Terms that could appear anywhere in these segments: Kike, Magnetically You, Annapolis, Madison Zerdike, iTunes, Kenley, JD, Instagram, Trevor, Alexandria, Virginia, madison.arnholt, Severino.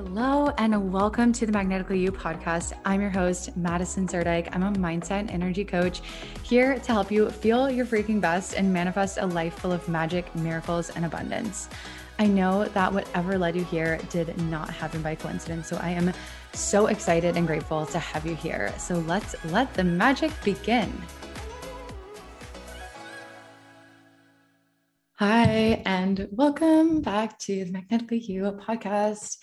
Hello, and welcome to the Magnetically You podcast. I'm your host, Madison Zerdike. I'm a mindset and energy coach here to help you feel your freaking best and manifest a life full of magic, miracles, and abundance. I know that whatever led you here did not happen by coincidence, so I am so excited and grateful to have you here. So let's let the magic begin. Hi, and welcome back to the Magnetically You podcast.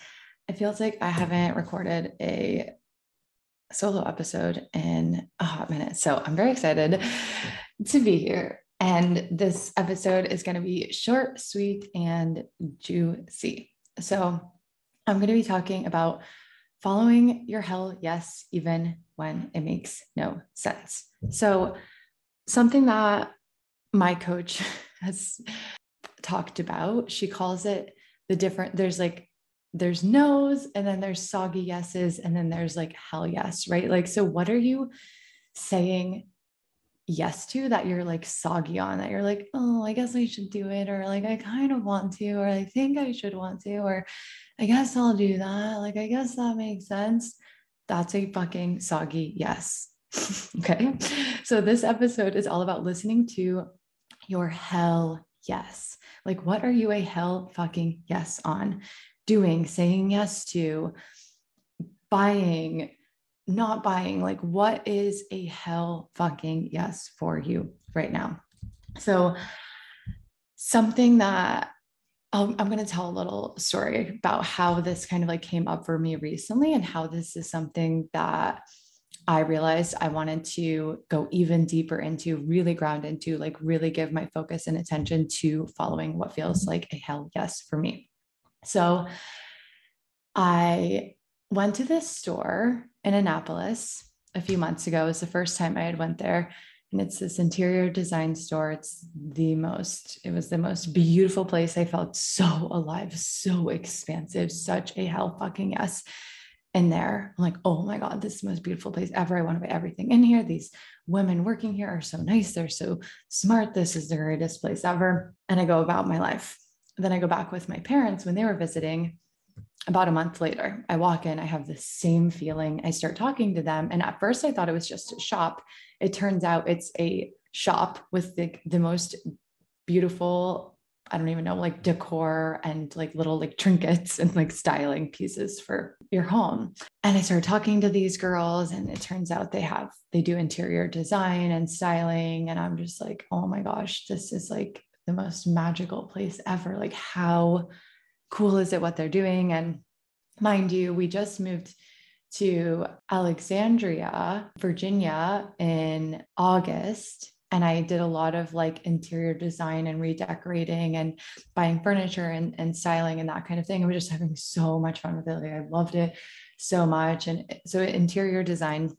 It feels like I haven't recorded a solo episode in a hot minute, so I'm very excited to be here. And this episode is going to be short, sweet, and juicy. So I'm going to be talking about following your hell yes, even when it makes no sense. So something that my coach has talked about, she calls it there's no's, and then there's soggy yeses, and then there's like hell yes, right? Like, so what are you saying yes to that you're like soggy on, that you're like, oh, I guess I should do it, or like, I kind of want to, or I think I should want to, or I guess I'll do that. Like, I guess that makes sense. That's a fucking soggy yes. Okay. So this episode is all about listening to your hell yes. Like, what are you a hell fucking yes on? Doing, saying yes to, buying, not buying. Like, what is a hell fucking yes for you right now? So something that I'm going to tell a little story about how this kind of like came up for me recently, and how this is something that I realized I wanted to go even deeper into, really ground into, like really give my focus and attention to following what feels like a hell yes for me. So I went to this store in Annapolis a few months ago. It was the first time I had went there, and it's this interior design store. It was the most beautiful place. I felt so alive, so expansive, such a hell fucking yes. In there, I'm like, oh my God, this is the most beautiful place ever. I want to buy everything in here. These women working here are so nice. They're so smart. This is the greatest place ever. And I go about my life. Then I go back with my parents when they were visiting about a month later. I walk in, I have the same feeling. I start talking to them. And at first I thought it was just a shop. It turns out it's a shop with the most beautiful, I don't even know, like decor and like little like trinkets and like styling pieces for your home. And I started talking to these girls, and it turns out they do interior design and styling. And I'm just like, oh my gosh, this is like the most magical place ever. Like, how cool is it what they're doing? And mind you, we just moved to Alexandria, Virginia in August. And I did a lot of like interior design and redecorating and buying furniture and styling and that kind of thing. And we're just having so much fun with it. Like, I loved it so much. And so interior design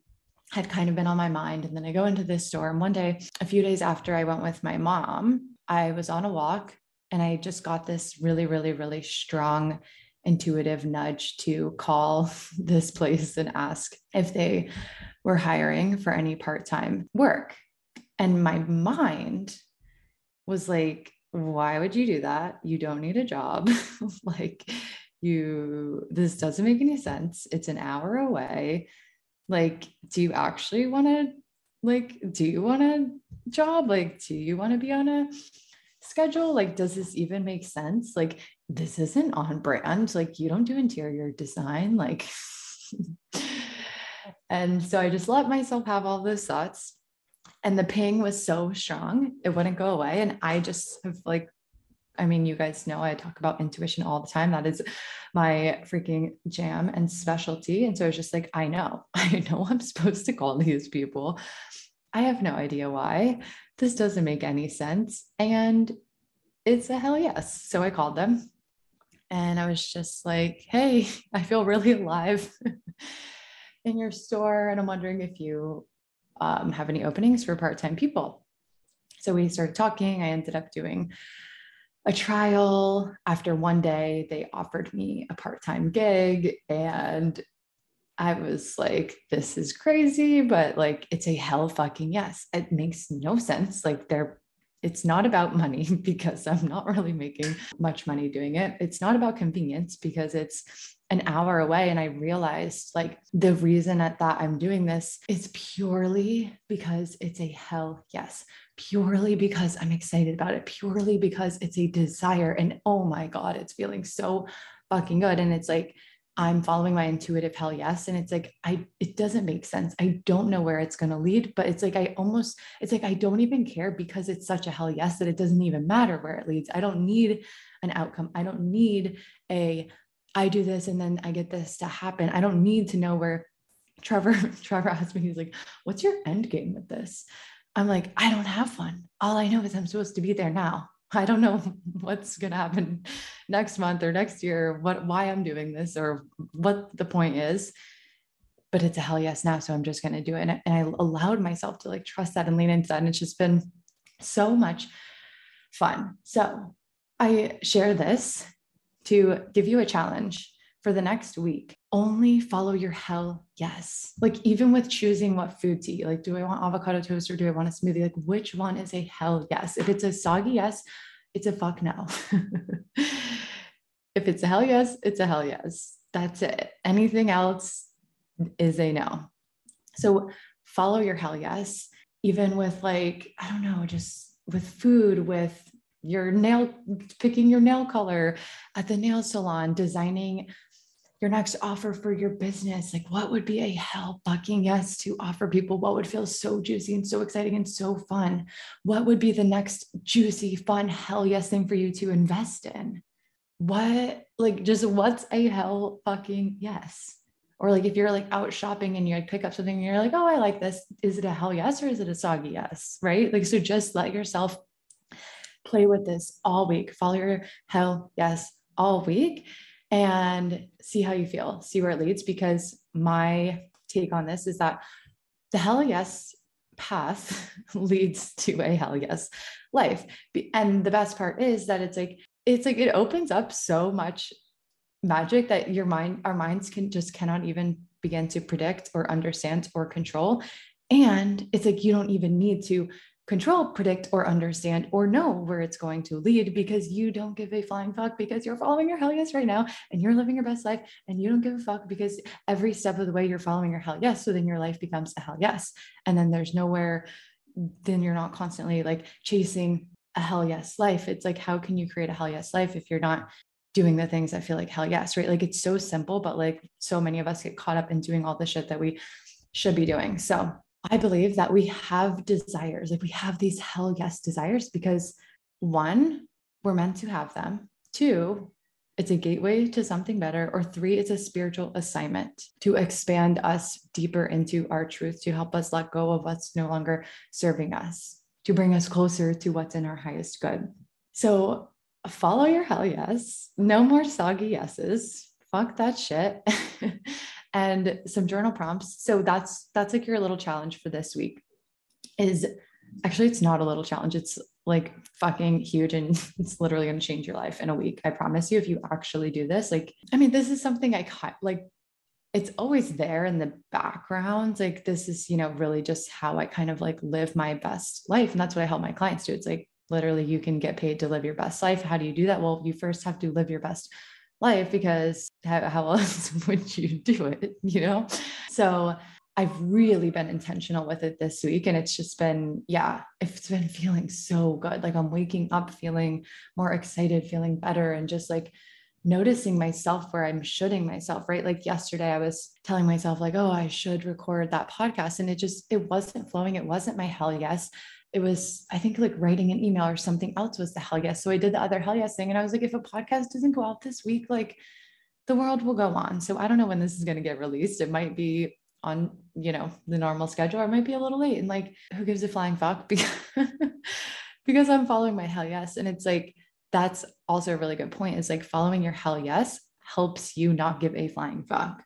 had kind of been on my mind. And then I go into this store, and one day, a few days after I went with my mom, I was on a walk, and I just got this really, really, really strong intuitive nudge to call this place and ask if they were hiring for any part-time work. And my mind was like, why would you do that? You don't need a job. Like, this doesn't make any sense. It's an hour away. Like, do you actually want to, like, do you want a job? Like, do you want to be on a schedule? Like, does this even make sense? Like, this isn't on brand. Like, you don't do interior design. Like, and so I just let myself have all those thoughts. And the ping was so strong, it wouldn't go away. And I just have like, I mean, you guys know I talk about intuition all the time. That is my freaking jam and specialty. And so I was just like, I know I'm supposed to call these people. I have no idea why. This doesn't make any sense. And it's a hell yes. So I called them, and I was just like, hey, I feel really alive in your store. And I'm wondering if you have any openings for part-time people. So we started talking. I ended up doing a trial. After one day, they offered me a part-time gig, and I was like, this is crazy, but like, it's a hell fucking yes. It makes no sense. Like, they're It's not about money because I'm not really making much money doing it. It's not about convenience because it's an hour away. And I realized like the reason that I'm doing this is purely because it's a hell yes, purely because I'm excited about it, purely because it's a desire. And oh my God, it's feeling so fucking good. And it's like, I'm following my intuitive hell yes. And it's like, it doesn't make sense. I don't know where it's going to lead, but it's like, it's like, I don't even care because it's such a hell yes that it doesn't even matter where it leads. I don't need an outcome. I don't need I do this and then I get this to happen. I don't need to know where Trevor asked me, he's like, what's your end game with this? I'm like, I don't have one. All I know is I'm supposed to be there now. I don't know what's going to happen next month or next year, why I'm doing this or what the point is, but it's a hell yes now. So I'm just going to do it. And I allowed myself to like trust that and lean into that. And it's just been so much fun. So I share this to give you a challenge for the next week. Only follow your hell yes. Like even with choosing what food to eat, like, do I want avocado toast or do I want a smoothie? Like which one is a hell yes? If it's a soggy yes, it's a fuck no. If it's a hell yes, it's a hell yes. That's it. Anything else is a no. So follow your hell yes, even with like, I don't know, just with food, with picking your nail color at the nail salon, designing your next offer for your business. Like what would be a hell fucking yes to offer people? What would feel so juicy and so exciting and so fun? What would be the next juicy, fun, hell yes thing for you to invest in? What's a hell fucking yes? Or like, if you're like out shopping and you like pick up something and you're like, oh, I like this. Is it a hell yes? Or is it a soggy yes? Right? Like, so just let yourself play with this all week, follow your hell yes all week and see how you feel, see where it leads. Because my take on this is that the hell yes path leads to a hell yes life. And the best part is that it's like, it opens up so much magic that our minds cannot even begin to predict or understand or control. And it's like, you don't even need to control, predict, or understand, or know where it's going to lead because you don't give a flying fuck because you're following your hell yes right now and you're living your best life and you don't give a fuck because every step of the way you're following your hell yes. So then your life becomes a hell yes. And then then you're not constantly like chasing a hell yes life. It's like, how can you create a hell yes life if you're not doing the things that feel like hell yes, right? Like it's so simple, but like so many of us get caught up in doing all the shit that we should be doing. So I believe that we have desires, like we have these hell yes desires because 1, we're meant to have them. 2, it's a gateway to something better. Or 3, it's a spiritual assignment to expand us deeper into our truth, to help us let go of what's no longer serving us, to bring us closer to what's in our highest good. So follow your hell yes, no more soggy yeses, fuck that shit. And some journal prompts. So that's like your little challenge for this week is actually, it's not a little challenge. It's like fucking huge. And it's literally going to change your life in a week. I promise you, if you actually do this, like, I mean, this is something it's always there in the background. Like this is, really just how I kind of like live my best life. And that's what I help my clients do. It's like, literally you can get paid to live your best life. How do you do that? Well, you first have to live your best life because how else would you do it? So I've really been intentional with it this week. And it's just been, it's been feeling so good. Like I'm waking up feeling more excited, feeling better, and just like noticing myself where I'm shoulding myself, right? Like yesterday I was telling myself like, oh, I should record that podcast. And it wasn't flowing. It wasn't my hell yes. It was, I think, like writing an email or something else was the hell yes. So I did the other hell yes thing. And I was like, if a podcast doesn't go out this week, like the world will go on. So I don't know when this is going to get released. It might be on, the normal schedule, or it might be a little late. And like, who gives a flying fuck? Because I'm following my hell yes. And it's like, that's also a really good point. It's like following your hell yes helps you not give a flying fuck.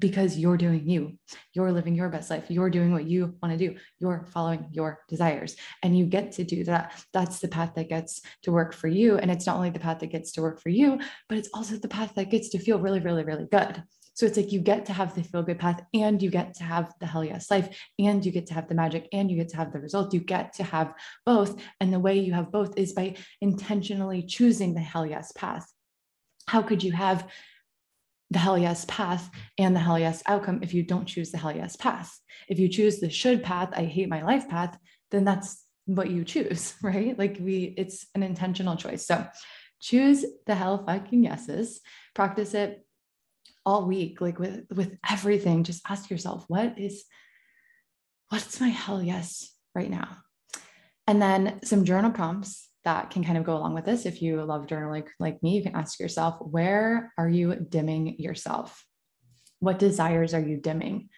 Because you're doing you, you're living your best life. You're doing what you want to do. You're following your desires and you get to do that. That's the path that gets to work for you. And it's not only the path that gets to work for you, but it's also the path that gets to feel really, really, really good. So it's like, you get to have the feel good path, and you get to have the hell yes life, and you get to have the magic, and you get to have the result. You get to have both. And the way you have both is by intentionally choosing the hell yes path. How could you have the hell yes path and the hell yes outcome if you don't choose the hell yes path? If you choose the should path, I hate my life path, then that's what you choose, right? Like it's an intentional choice. So choose the hell fucking yeses, practice it all week, like with everything. Just ask yourself, what's my hell yes right now? And then some journal prompts that can kind of go along with this. If you love journaling like me, you can ask yourself, where are you dimming yourself? What desires are you dimming?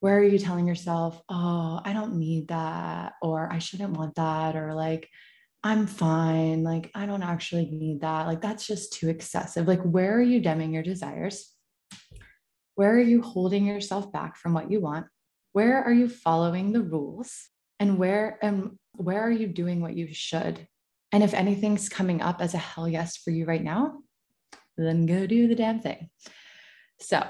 Where are you telling yourself, oh, I don't need that, or I shouldn't want that, or like, I'm fine, like, I don't actually need that, like, that's just too excessive. Like, where are you dimming your desires? Where are you holding yourself back from what you want? Where are you following the rules? And where are you doing what you should? And if anything's coming up as a hell yes for you right now, then go do the damn thing. So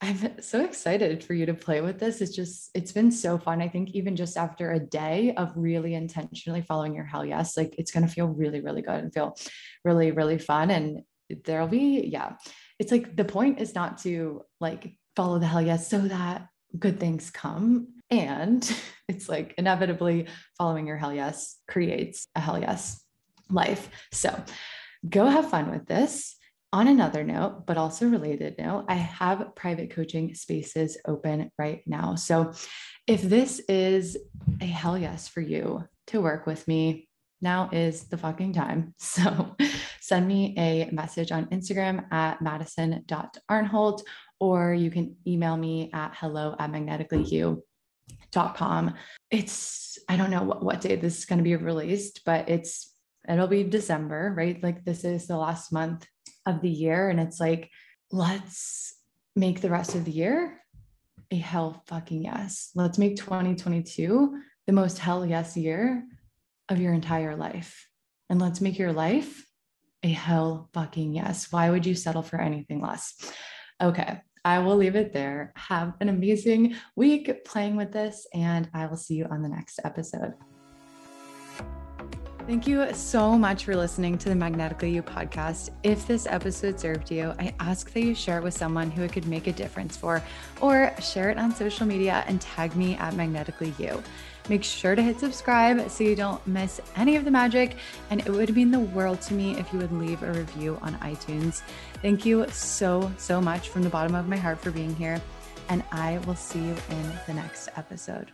I'm so excited for you to play with this. It's been so fun. I think even just after a day of really intentionally following your hell yes, like it's going to feel really, really good and feel really, really fun. And there'll be, it's like, the point is not to like follow the hell yes so that good things come. And it's like inevitably following your hell yes creates a hell yes life. So go have fun with this. On another note, but also related note, I have private coaching spaces open right now. So if this is a hell yes for you to work with me, now is the fucking time. So send me a message on Instagram at madison.arnholt, or you can email me at hello@magneticallyyou.com. I don't know what day this is going to be released, but it'll be December, right? Like this is the last month of the year. And it's like, let's make the rest of the year a hell fucking yes. Let's make 2022 the most hell yes year of your entire life. And let's make your life a hell fucking yes. Why would you settle for anything less? Okay. I will leave it there. Have an amazing week playing with this, and I will see you on the next episode. Thank you so much for listening to the Magnetically You podcast. If this episode served you, I ask that you share it with someone who it could make a difference for, or share it on social media and tag me at Magnetically You. Make sure to hit subscribe so you don't miss any of the magic, and it would mean the world to me if you would leave a review on iTunes. Thank you so, so much from the bottom of my heart for being here, and I will see you in the next episode.